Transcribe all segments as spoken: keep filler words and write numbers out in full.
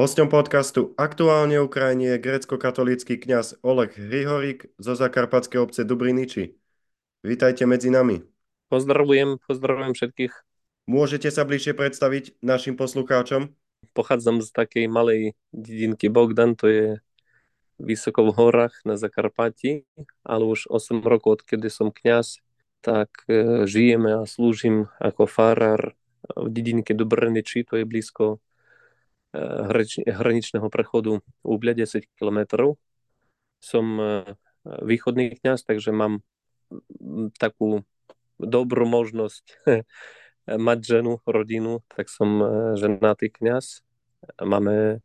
Hosťom podcastu Aktuálne Ukrajine je gréckokatolícky kňaz Oleg Hryhorik zo zakarpatskej obce Dubriniči. Vítajte medzi nami. Pozdravujem, pozdravujem všetkých. Môžete sa bližšie predstaviť našim poslucháčom? Pochádzam z takej malej dedinky Bogdan, to je vysoko v horách na Zakarpati, ale už osem rokov, odkedy som kňaz, tak žijeme a slúžim ako farár v dedinke Dubriniči, to je blízko hraničného prechodu Ubľa desať kilometrov. Som východný kňaz, takže mám takú dobrú možnosť mať ženu, rodinu, tak som ženatý kňaz. Máme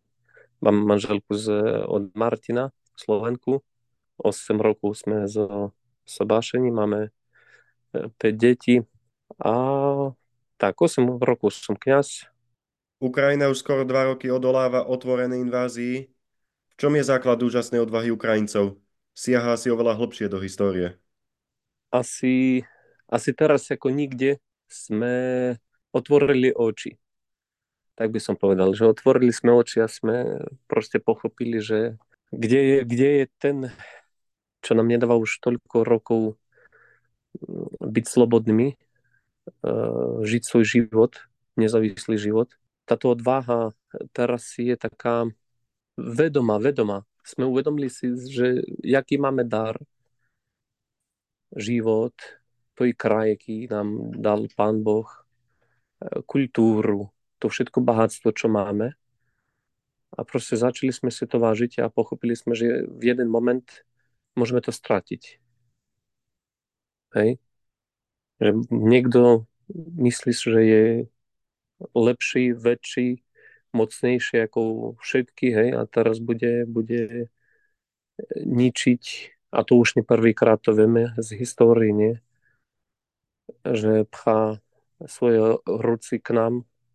mám manželku z, od Martina, Slovenku. osem rokov sme zo Sobašení, máme päť detí a tak osem rokov som kňaz. Ukrajina už skoro dva roky odoláva otvorenej invázii. V čom je základ úžasnej odvahy Ukrajincov? Siahá si oveľa hlbšie do histórie. Asi, asi teraz ako nikde sme otvorili oči. Tak by som povedal, že otvorili sme oči a sme proste pochopili, že kde je, kde je ten, čo nám nedáva už toľko rokov byť slobodnými, žiť svoj život, nezávislý život. Táto odvaha teraz je taká vedomá, vedomá. Sme uvedomili si, že jaký máme dar, život, to je kraj, aký nám dal Pán Boh, kultúru, to všetko bohatstvo, čo máme. A proste začali sme si to vážiť a pochopili sme, že v jeden moment môžeme to stratiť. Hej? Že niekto myslí, že je lepší, väčší, mocnejší ako všetky, hej, a teraz bude, bude ničiť, a to už nie prvýkrát, to vieme z histórie, nie? Že pchá svoje ruci k nám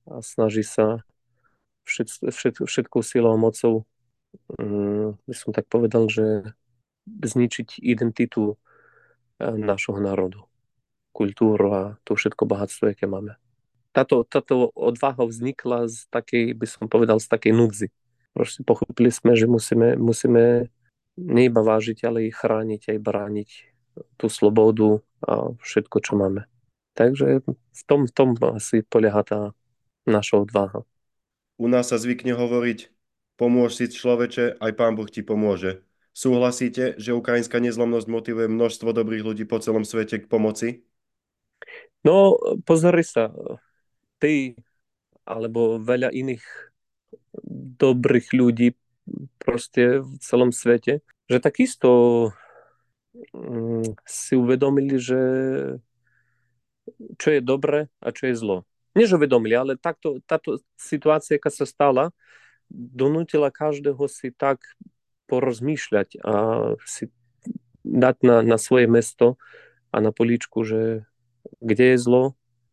a snaží sa všet, všet, všetkou silou a mocou, um, by som tak povedal, že zničiť identitu našho národu, kultúru a to všetko bohatstvo, aké máme. Táto, táto odvaha vznikla z takej, by som povedal, z takej núdzy. Proste pochopili sme, že musíme, musíme nie iba vážiť, ale i chrániť, aj brániť tú slobodu a všetko, čo máme. Takže v tom, v tom asi poľahá tá naša odvaha. U nás sa zvykne hovoriť, pomôž si človeče, aj Pán Boh ti pomôže. Súhlasíte, že ukrajinská nezlomnosť motivuje množstvo dobrých ľudí po celom svete k pomoci? No, pozri sa. Ty alebo veľa iných dobrých ľudí proste v celom svete, že takisto si uvedomili, že čo je dobre a čo je zlo. Nie, že uvedomili, ale takto, táto situácia, aká sa stala, donútila každého si tak porozmýšľať a si dať na, na svoje mesto a na políčku, že kde je zlo,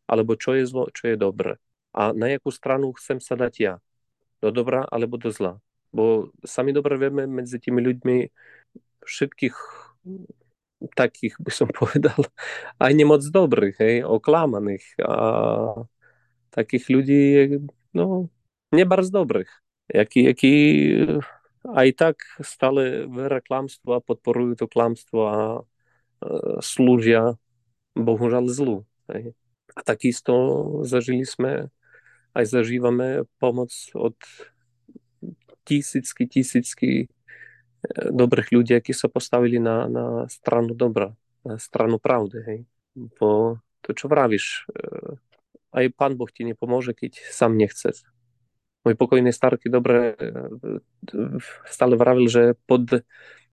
alebo čo je zlo, čo je dobré. A na jakú stranu chcem sa dať ja? Do dobra alebo do zla? Bo sami dobre vieme medzi tými ľuďmi všetkých takých, by som povedal, aj nemoc dobrých, hej, oklamaných. A takých ľudí je, no, nebarz dobrých. Jaký, jaký aj tak stále vera klamstva, podporujú to klamstvo a slúžia bohužiaľ zlu, hej. A takisto zažili sme, aj zažívame pomoc od tisícky, tisícky dobrých ľudí, ktorí sa postavili na, na stranu dobra, na stranu pravdy. Hej. Bo to, čo vravíš, aj Pán Boh ti nepomôže, keď sám nechceš. Môj pokojný starky dobre stále vravil, že pod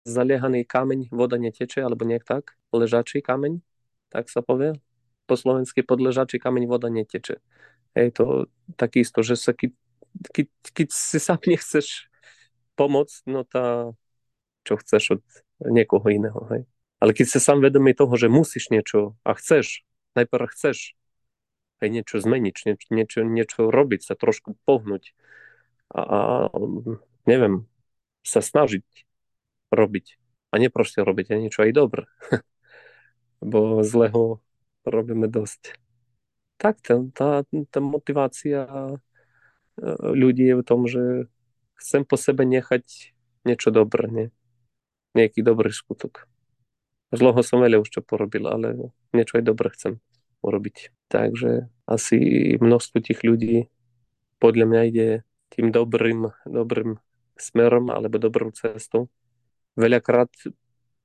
zaliehaný kameň voda neteče, alebo nejak tak, ležačí kameň, tak sa povie. Po slovensky pod ležačí kameň voda neteče. Je to takisto, že sa keď, keď, keď si sám nechceš pomôcť, no tá, čo chceš od niekoho iného. Hej. Ale keď si sám vedomý toho, že musíš niečo a chceš, najprv chceš aj niečo zmeniť, nieč, niečo, niečo robiť, sa trošku pohnúť a, a neviem, sa snažiť robiť. A neproste robiť, aj niečo aj dobré. Bo zlého robíme dosť. Tak tá, tá motivácia ľudí je v tom, že chcem po sebe nechať niečo dobré, nie? Nejaký dobrý skutok. Zloho som veľa už čo porobil, ale niečo aj dobré chcem urobiť. Takže asi množstvo tých ľudí podľa mňa ide tým dobrým, dobrým smerom alebo dobrou cestou. Veľakrát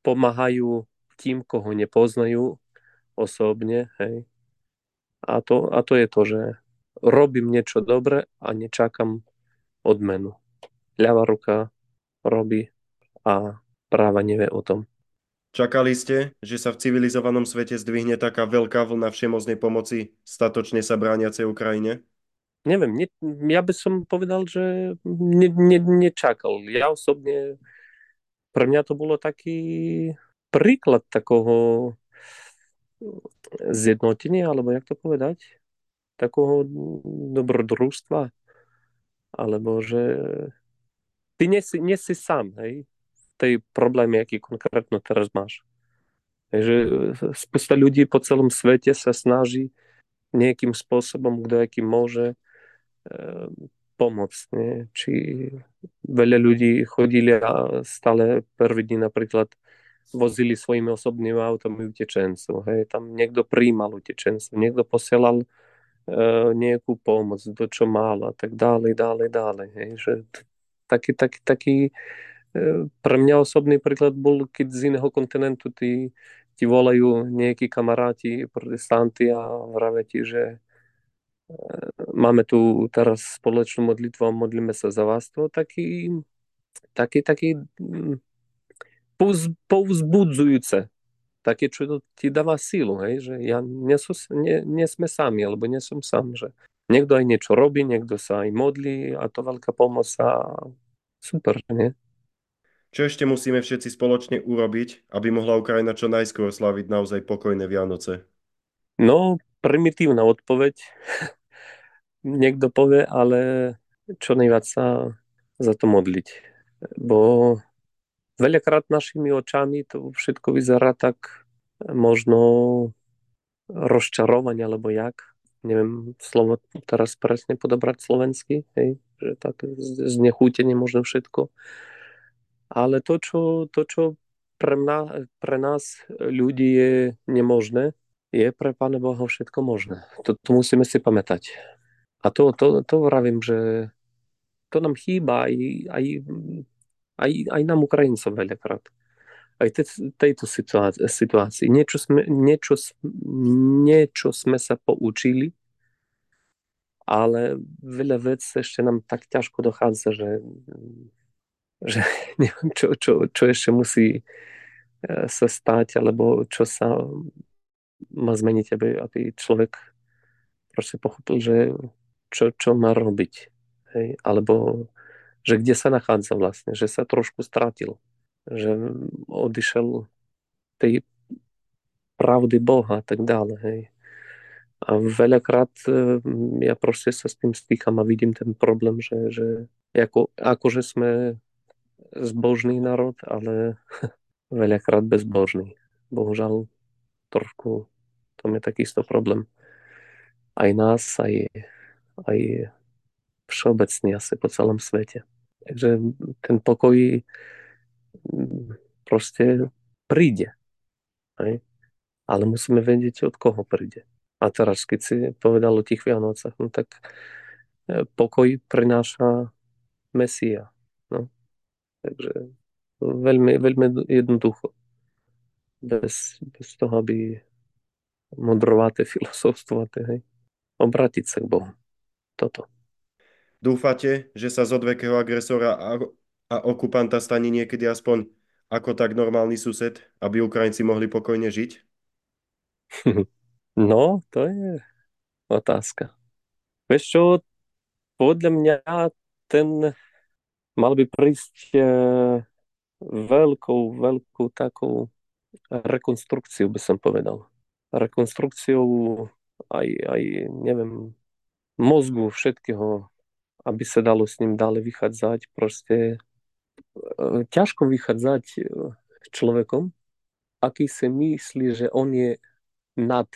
pomáhajú tým, koho nepoznajú osobne, hej. A to, a to je to, že robím niečo dobré a nečakám odmenu. Ľava ruka robí a práva nevie o tom. Čakali ste, že sa v civilizovanom svete zdvihne taká veľká vlna všemocnej pomoci statočne sa brániacej Ukrajine? Neviem, ne, ja by som povedal, že ne, ne, nečakal. Ja osobne, pre mňa to bolo taký príklad takého zjednotenia, alebo jak to povedať, takého dobrodružstva, alebo že ty nie si, nie si sám, hej? Tej problémy, aký konkrétno teraz máš. Takže spousta ľudí po celom svete sa snaží nejakým spôsobom, kto aký môže e, pomôcť. Nie? Či veľa ľudí chodili a stále prvý dní napríklad vozili svojimi osobnými autami utečencov. Hej? Tam niekto prijímal utečencov, niekto posielal e, nejakú pomoc, do čo mála, tak dále, dále, dále. Hej? Že taký, taký, taký pre mňa osobný príklad bol, keď z iného kontinentu ti, ti volajú nejakí kamaráti, protestanti a vravia ti, že máme tu teraz spoločnú modlitvu a modlíme sa za vás. To taký, taký, taký povzbudzujúce. Také, čo ti dáva sílu, hej? Že ja nie, sú, nie, nie sme sami, alebo nie som sám. Že niekto aj niečo robí, niekto sa aj modlí a to veľká pomoc a super, nie? Čo ešte musíme všetci spoločne urobiť, aby mohla Ukrajina čo najskôr sláviť naozaj pokojné Vianoce? No, primitívna odpoveď. Niekto povie, ale čo najviac sa za to modliť. Bo veľakrát našimi očami to všetko vyzerá tak možno rozčarovanie, alebo jak. Neviem, slovo teraz presne podobrať slovensky, hej? Že tak znechútenie možno všetko. Ale to, čo, to, čo pre, mna, pre nás ľudí je nemožné, je pre Pána Boha všetko možné. To, to musíme si pamätať. A to, to, to vravím, že to nám chýba aj, aj, aj, aj nám Ukrajincom veľakrát. Aj te, tejto situácii. situácii. Niečo, sme, niečo, niečo sme sa poučili, ale veľa vecí ešte nám tak ťažko dochádza, že... že neviem, čo, čo, čo ešte musí sa stať, alebo čo sa má zmeniť, aby, aby človek proste pochopil, že čo, čo má robiť. Hej? Alebo, že kde sa nachádza vlastne, že sa trošku stratil, že odišiel tej pravdy Boha a tak dále. Hej? A veľakrát ja proste sa s tým stýkam a vidím ten problém, že, že ako, akože sme zbožný národ, ale veľakrát bezbožný. Bohužiaľ, trošku tam je takisto problém. Aj nás, aj, aj všeobecne asi po celom svete. Takže ten pokoj proste príde. Aj? Ale musíme vedieť, od koho príde. A teraz, keď si povedal o tých Vianocach, no tak pokoj prináša Mesia. No. Takže veľmi, veľmi jednoducho. Bez, bez toho, aby modrováte, filozofstvovate, hej. Obrátiť sa k Bohu. Toto. Dúfate, že sa z odvekého agresora a, a okupanta stane niekedy aspoň ako tak normálny sused, aby Ukrajinci mohli pokojne žiť? No, to je otázka. Vieš čo, podľa mňa ten... mal by prísť veľkou, veľkou takou rekonstrukciou, by som povedal. Rekonstrukciou aj, aj neviem, mozgu všetkého, aby sa dalo s ním ďalej vychádzať. Proste ťažko vychádzať človekom, aký si myslí, že on je nad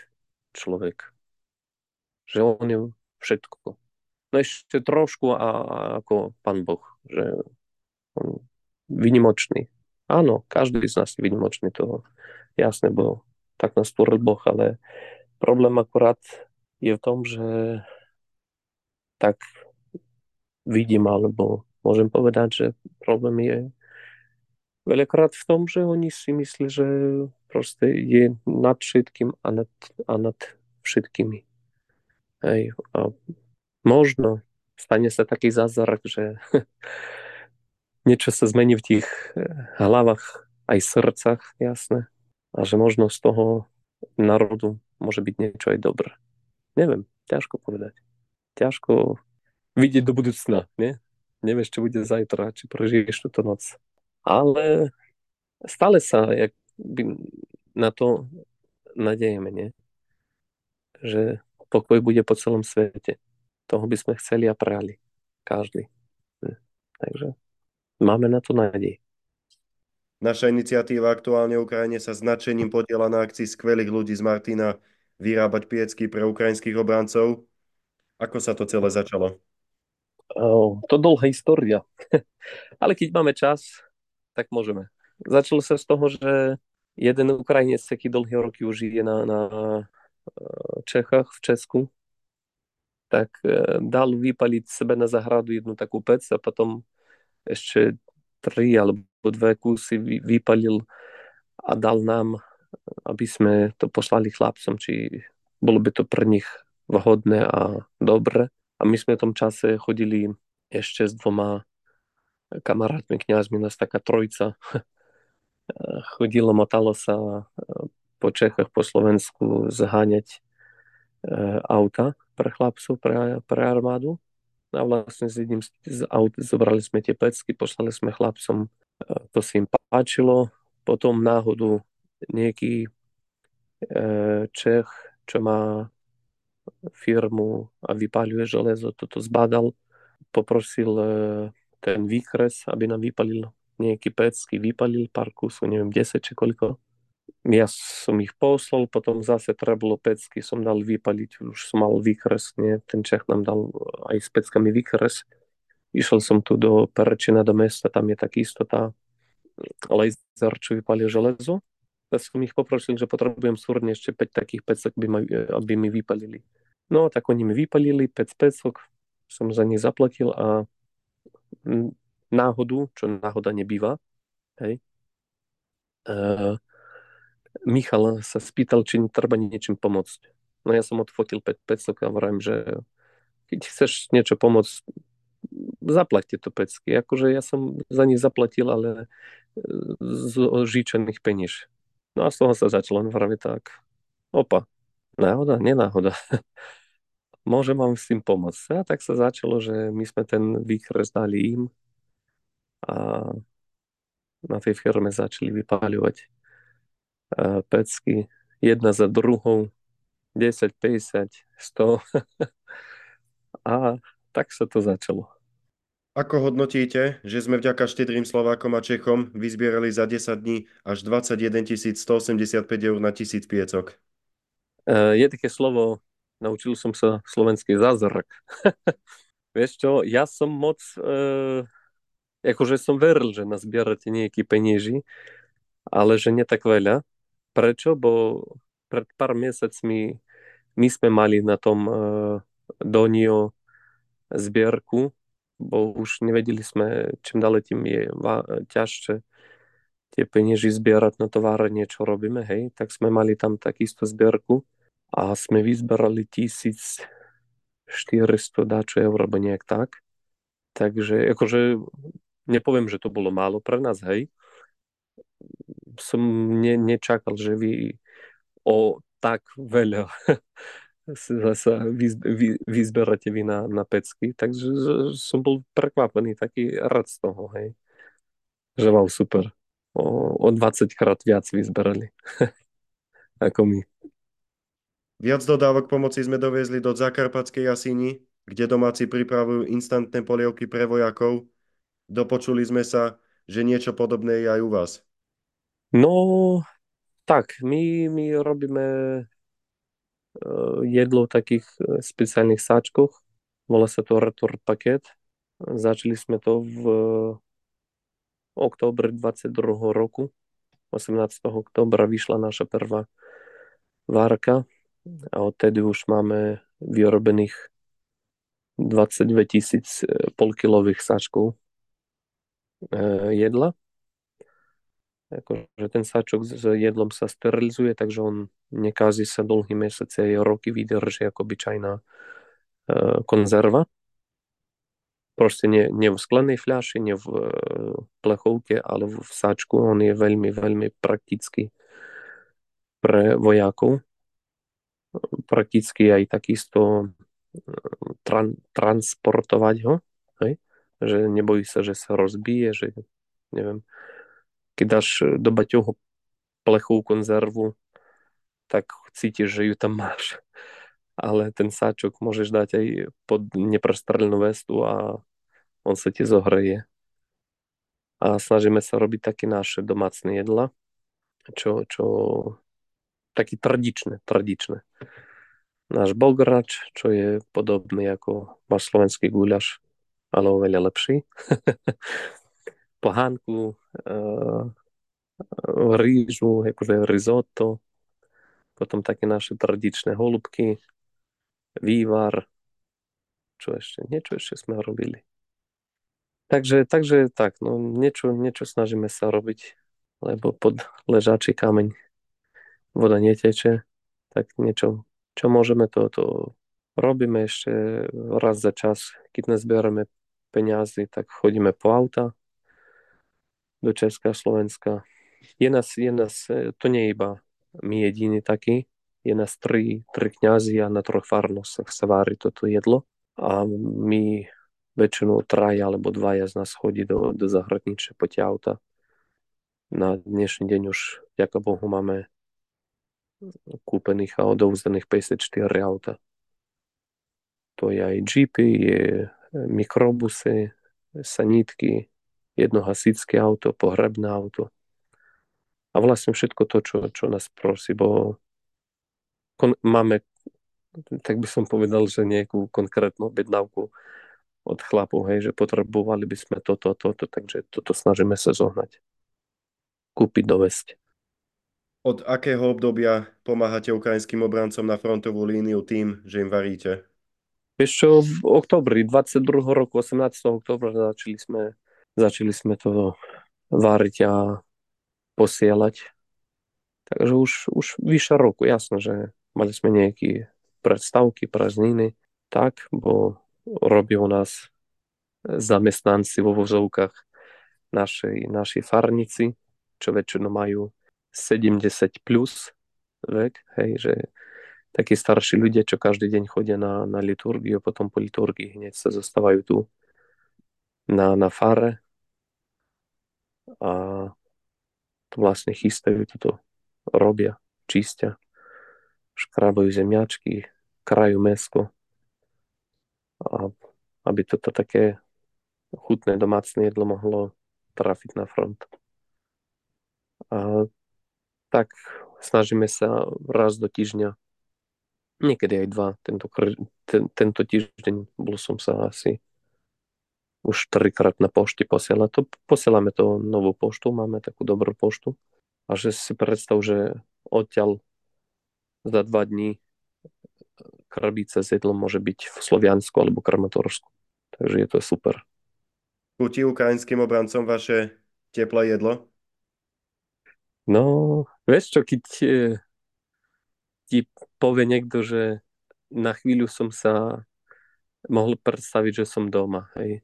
človek. Že on je všetko. No ešte trošku a, a ako Pán Boh. že on vynimočný. Áno, každý z nás je vynimočný, to jasné bolo. Tak nás stvoril Boh, ale problém akurát je v tom, že tak vidím, alebo môžem povedať, že problém je veľakrát v tom, že oni si myslí, že proste je nad všetkým a nad, a nad všetkými. Hej. A možno stane sa taký zázrak, že niečo sa zmení v tých hlavách, aj srdcach, jasné. A že možno z toho národu môže byť niečo aj dobré. Neviem, ťažko povedať. Ťažko vidieť do budúcna, nie? Nevieš, čo bude zajtra, či prežiješ túto noc. Ale stále sa jak by, na to nadejeme, nie? Že pokoj bude po celom svete. Toho by sme chceli a prali. Každý. Takže máme na to nádej. Naša iniciatíva Aktuálne Ukrajine sa značením podiela na akcii skvelých ľudí z Martina vyrábať piecky pre ukrajinských obrancov. Ako sa to celé začalo? Oh, to dlhá história. Ale keď máme čas, tak môžeme. Začalo sa z toho, že jeden Ukrajinec taký dlhé roky už žije na, na Čechách, v Česku. Tak dal vypaliť sebe na zahradu jednu takú pec a potom ešte tri alebo dve kusy vypalil a dal nám, aby sme to poslali chlapcom, či bolo by to pre nich vhodné a dobre. A my sme v tom čase chodili ešte s dvoma kamarátmi, kňazmi, nás taká trojica chodilo, motalo sa po Čechách, po Slovensku zháňať auta pre chlapcov, pre, pre armádu. A vlastne s jedným z aut zobrali sme tie pecky, poslali sme chlapcom, to si im páčilo. Potom náhodu nejaký Čech, čo má firmu a vypáľuje železo, toto zbadal, poprosil ten výkres, aby nám vypalil nejaký pecky, vypalil pár kusov, neviem, desať či koľko. Ja som ich poslal, potom zase trebalo pecky, som dal vypaliť, už som mal výkres, nie? Ten Čech nám dal aj s peckami výkres. Išiel som tu do Perčina, do mesta, tam je tak istota laser, čo vypalil železo. Ja som ich poprosil, že potrebujem súrne ešte päť takých pecok, aby, ma, aby mi vypalili. No, tak oni mi vypalili päť pecok, som za nich zaplatil a náhodu, čo náhoda nebýva, hej, uh, Michal sa spýtal, či treba niečím pomôcť. No ja som odfotil päť pecok a vrajím, že keď chceš niečo pomôcť, zaplať tieto pecky. Akože ja som za nich zaplatil, ale z žičených peníž. No a z toho sa začalo. Vrajím tak, opa, náhoda, nenáhoda. Môžem vám s tým pomôcť. A tak sa začalo, že my sme ten výkres dali im a na tej firme začali vypáľovať pecky, jedna za druhou, desať, päťdesiat, sto a tak sa to začalo. Ako hodnotíte, že sme vďaka štedrým Slovákom a Čechom vyzbierali za desať dní až dvadsaťjeden tisíc stoosemdesiatpäť eur na tisíc piecok? Je také slovo, naučil som sa slovenský zázrak. Vieš čo, ja som moc, e, akože som veril, že nazbierate nejaké penieži, ale že nie tak veľa. Prečo? Bo pred pár mesiacmi my sme mali na tom e, Donio zbierku, bo už nevedeli sme, čím ďalej tým je va- ťažšie tie penieži zbierať na továre, niečo robíme, hej. Tak sme mali tam takisto zbierku a sme vyzberali tisíc štyristo eur alebo nejak tak. Takže akože nepoviem, že to bolo málo pre nás, hej. Som ne, nečakal, že vy o tak veľa zasa vy, vy, vyzberate vy na, na pecky, takže som bol prekvapený, taký rád z toho, hej. Že wow, super. O, o dvadsaťkrát viac vyzberali ako my. Viac dodávok pomoci sme doviezli do Zakarpatskej Jasini, kde domáci pripravujú instantné polievky pre vojakov. Dopočuli sme sa, že niečo podobné je aj u vás. No, tak, my, my robíme jedlo v takých speciálnych sáčkoch. Volá sa to Retort Paket. Začali sme to v októbri dvadsiateho druhého roku. osemnásteho októbra vyšla naša prvá várka a odtedy už máme vyrobených dvadsaťdve tisíc polkilových sáčkov jedla. Akože ten sáčok s jedlom sa sterilizuje, takže on nekazí sa dlhý mesiace a roky vydrží ako obyčajná konzerva. Proste nie, nie v sklenej fľaši, nie v plechovke, ale v sáčku. On je veľmi, veľmi praktický pre vojakov. Prakticky aj takisto Tran- transportovať ho, hej? Že nebojí sa, že sa rozbije, že neviem, keď dáš do baťohu plechú konzervu, tak cítiš, že ju tam máš, ale ten sáčok môžeš dať aj pod neprestrelnú vestu a on sa ti zohreje. A snažíme sa robiť také naše domácne jedla, čo, čo také tradičné, tradičné. Náš bograč, čo je podobný ako váš slovenský guľaš, ale oveľa lepší. Pohánku, uh, rýžu, akože risotto, potom také naše tradičné holubky, vývar, čo ešte, niečo ešte sme robili. Takže, takže tak, no niečo, niečo snažíme sa robiť, lebo pod ležačí kameň voda neteče, tak niečo čo môžeme, to, to robíme ešte raz za čas. Keď nezbierame peniazy, tak chodíme po auta do Česka, Slovenska. Je nás, je nás, to nie je iba my jediní takí. Je nás tri, tri kňazi a na troch farnostiach sa vári toto jedlo. A my väčšinou traja alebo dvaja z nás chodí do, do zahraničia po tie auta. Na dnešný deň už, ďaká Bohu, máme kúpených a odovzdaných päťdesiatštyri auta. To je aj džipy, je mikrobusy, sanitky, jedno hasičské auto, pohrebné auto. A vlastne všetko to, čo, čo nás prosí, bo kon- máme, tak by som povedal, že nejakú konkrétnu objednávku od chlapov, hej, že potrebovali by sme toto, toto, takže toto snažíme sa zohnať. Kúpiť, dovesť. Od akého obdobia pomáhate ukrajinským obrancom na frontovú líniu tým, že im varíte? Ešte v októbri dvadsiateho druhého roku, osemnásteho októbra začali sme, začali sme to váriť a posielať. Takže už, už vyše roku, jasno, že mali sme nejaké predstavky, prázdniny, tak, bo robí u nás zamestnanci vo vozovkách našej, našej farnici, čo väčšinou majú sedemdesiat plus vek, hej, že takí starší ľudia, čo každý deň chodia na, na liturgiu, potom po liturgii hneď sa zostávajú tu na, na fare a vlastne chystajú toto, robia, čistia, škrabajú zemiačky, krajú mesko, a aby toto také chutné domácne jedlo mohlo trafiť na front. A tak snažíme sa raz do týždňa, niekedy aj dva, tento, ten, tento týždeň bol som sa asi už trikrát na pošte posiela. To, posielame to novú poštu, máme takú dobrú poštu. A že si predstav, že odtiaľ za dva dní krabica s jedlom môže byť v Slovjansku alebo Kramatorsku. Takže je to super. Chutí ukrajinským obrancom vaše teplé jedlo? No, vieš čo, keď e, ti povie niekto, že na chvíľu som sa mohol predstaviť, že som doma, hej.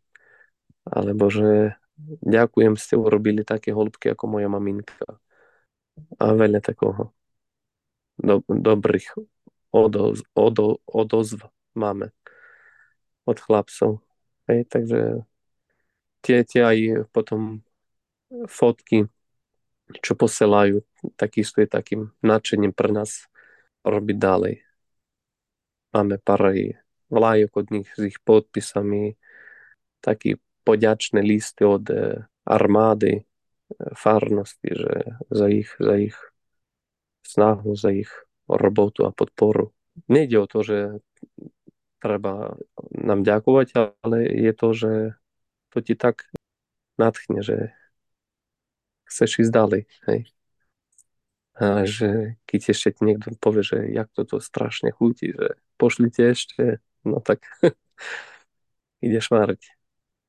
Alebo že ďakujem, ste urobili také holubky ako moja maminka. A veľa takého do, dobrých odoz, odo, odozv máme od chlapcov. Hej, takže tie, tie aj potom fotky, čo posielajú, takisto je takým nadšením pre nás robiť ďalej. Máme pár vlajok od nich s ich podpisami, taký poďačné listy od armády, farnosti, že za ich, za ich snahu, za ich robotu a podporu. Nejde o to, že treba nám ďakovať, ale je to, že to ti tak nadchne, že chceš ísť ďalej, hej. A že keď ešte ti niekto povie, že jak toto strašne chutí, že pošlite ešte, no tak ideš variť.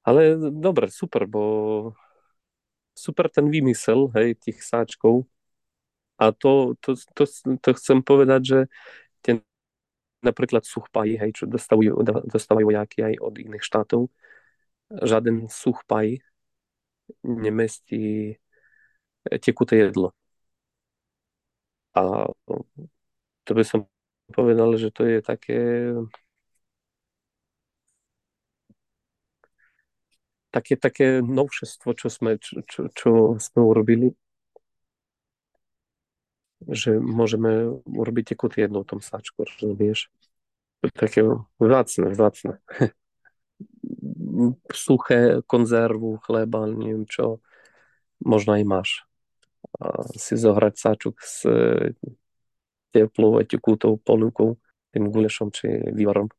Ale dobre, super, bo super ten výmysel, hej, tých sáčkov. A to, to, to, to chcem povedať, že ten napríklad suchpaji, hej, čo dostávajú, dostávajú vojaky aj od iných štátov, žiaden suchpaj nemestí tekuté jedlo. A to by som povedal, že to je také také, také novšestvo, čo sme, čo, čo, čo sme urobili, že môžeme urobiť tekuté jedlo v tom sáčku, rozumieš? To je také vzácne, vzácne. Suché konzervu, chleba, neviem čo, možno aj máš. A si zohrať sáčok s teplou a tekutou polivkou, tým guľašom či vývarom,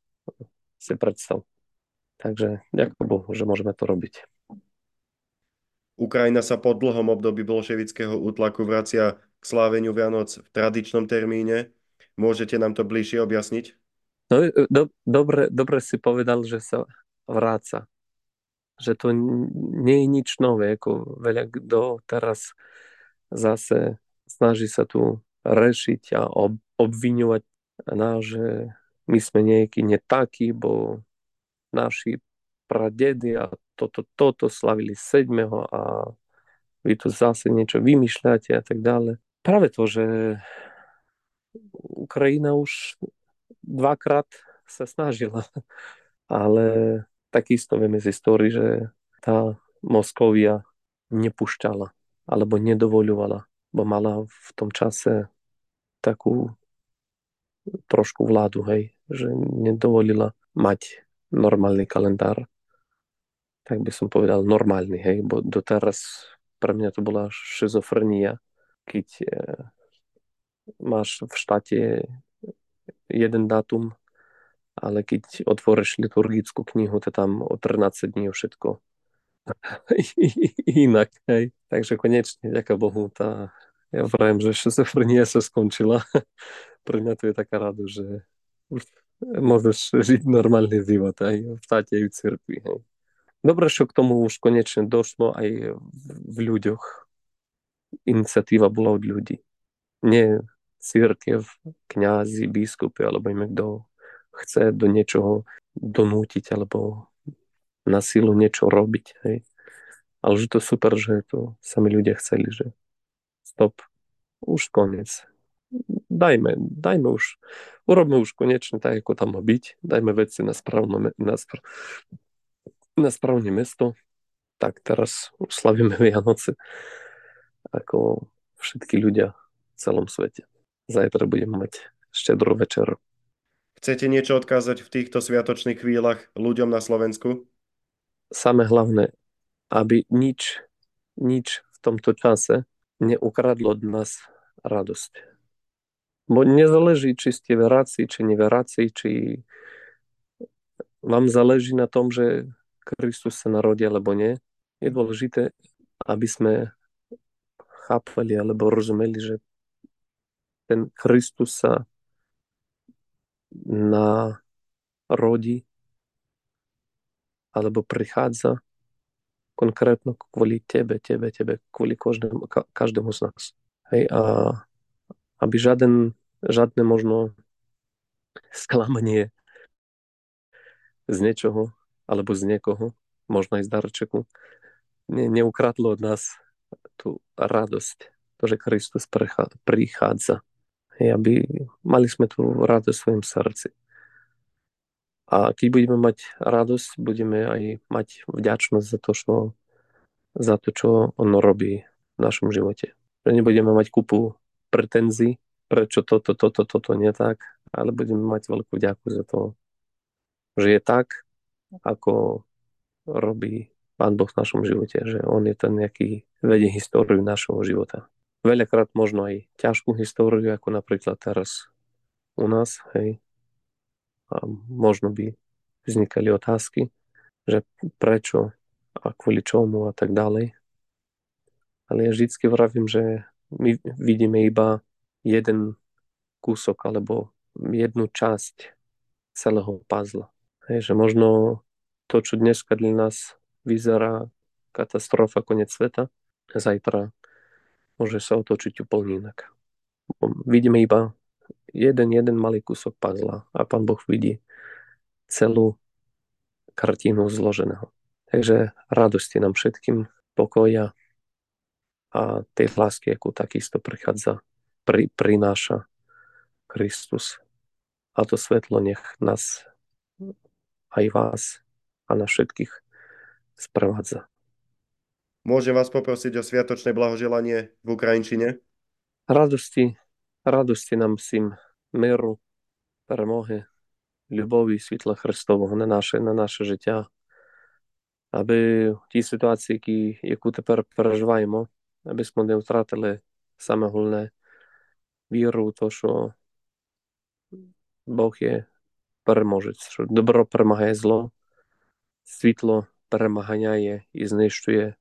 si predstav. Takže ďakujem Bohu, že môžeme to robiť. Ukrajina sa po dlhom období bolševického útlaku vracia k sláveniu Vianoc v tradičnom termíne. Môžete nám to bližšie objasniť? No, do, dobre, dobre si povedal, že sa vráca. Že to nie je nič nové, ako veľa kto teraz zase snaží sa tu rešiť a ob, obviňovať nás, že my sme nejakí netakí, bo naši pradedy a toto, toto slavili sedmeho a vy tu zase niečo vymýšľate a tak ďalej. Práve to, že Ukrajina už dvakrát sa snažila, ale takisto vieme z histórii, že tá Moskovia nepúšťala alebo nedovoľovala, bo mala v tom čase takú trošku vládu, hej, že nedovolila mať normálny kalendár. Tak by som povedal normálny, hej, bo doteraz pre mňa to bola šizofrenia, keď e, máš v štáte jeden dátum, ale keď otvoríš liturgickú knihu, to tam o trinásť dní všetko inak, hej. Takže konečne, ďakujem Bohu, tá, ja vrajem, že šizofrenia sa skončila. Pre mňa to je taká rada, že môžeš žiť normálny život aj v štáte, aj v cirkvi. Dobre, že k tomu už konečne došlo aj v ľuďoch. Iniciatíva bola od ľudí. Nie cirkev, kňazi, biskupy, alebo im kto chce do niečoho donútiť, alebo na silu niečo robiť, hej. Ale že to super, že to sami ľudia chceli, že stop, už koniec. Dajme, dajme už, urobme už konečne tak, ako tam má byť, dajme veci na správne, na, spr- na správne mesto. Tak teraz už slavíme Vianoce ako všetky ľudia v celom svete. Zajtra budeme mať štedrú večeru. Chcete niečo odkázať v týchto sviatočných chvíľach ľuďom na Slovensku? Same hlavné, aby nič, nič v tomto čase neukradlo od nás radosť. Bo nezáleží, či ste veráci, či neveráci, či vám záleží na tom, že Kristus sa narodí, alebo nie. Je dôležité, aby sme chápali, alebo rozumeli, že ten Kristus sa narodí alebo prichádza konkrétno kvôli tebe, tebe, tebe, kvôli každému, každému z nás. Hej, a aby žiaden, žiadne možno sklamanie z niečoho alebo z niekoho, možno aj z darčeku, ne, neukradlo od nás tú radosť, to, že Kristus prichádza. Hej, aby mali sme tú radosť v svojom srdci. A keď budeme mať radosť, budeme aj mať vďačnosť za to, čo, za to, čo on robí v našom živote. Nebudeme mať kupu pretenzií, prečo toto, toto, toto nie tak, ale budeme mať veľkú vďaku za to, že je tak, ako robí Pán Boh v našom živote, že on je ten, aký vedie históriu našeho života. Veľakrát možno aj ťažkú históriu, ako napríklad teraz u nás, hej. A možno by vznikali otázky, že prečo a kvôli čomu a tak ďalej. Ale ja vždycky vravím, že my vidíme iba jeden kúsok alebo jednu časť celého puzzla. Hej, že možno to, čo dneska dla nás vyzerá katastrofa, koniec sveta, zajtra môže sa otočiť úplne inak. Vidíme iba jeden, jeden malý kúsok puzzla a Pán Boh vidí celú kartinu zloženého. Takže radosti nám všetkým, pokoja a tej lásky, ako takisto prichádza, pri, prináša Kristus. A to svetlo nech nás, aj vás a na všetkých sprevádza. Môžem vás poprosiť o sviatočné blahoželanie v ukrajinčine? Radosti, radosti nám všim, mieru, permohy, ľubovi, svitla Христового na naše, na naše žittia. Аби в тій ситуації, які, яку тепер переживаємо, аби ми не втратили саме головне віру в те, що Бог є переможець, що добро перемагає зло, світло перемагає і знищує,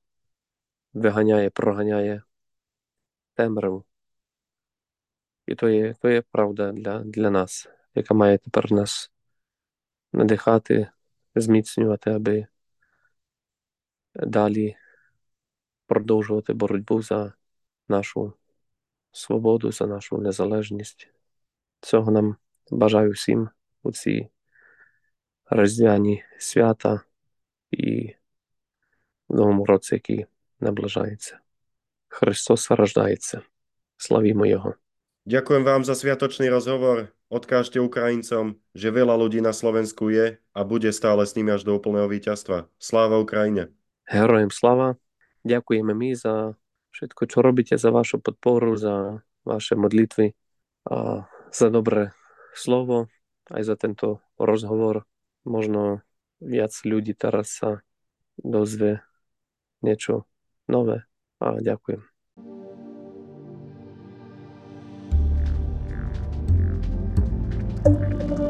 виганяє, проганяє темряву. І то є, то є правда для, для нас, яка має тепер нас надихати, зміцнювати, аби далі продовжувати боротьбу за нашу свободу, за нашу незалежність. Цього нам бажаю всім у ці різдвяні свята і в новому році, який наближається. Христос рождається. Славімо Його. Ďakujem vám za sviatočný rozhovor. Odkážte Ukrajincom, že veľa ľudí na Slovensku je a bude stále s nimi až do úplného víťazstva. Sláva Ukrajine. Herojem slava. Ďakujeme my za všetko, čo robíte, za vašu podporu, za vaše modlitvy a za dobré slovo, aj za tento rozhovor. Možno viac ľudí teraz sa dozvie niečo nové a ďakujem.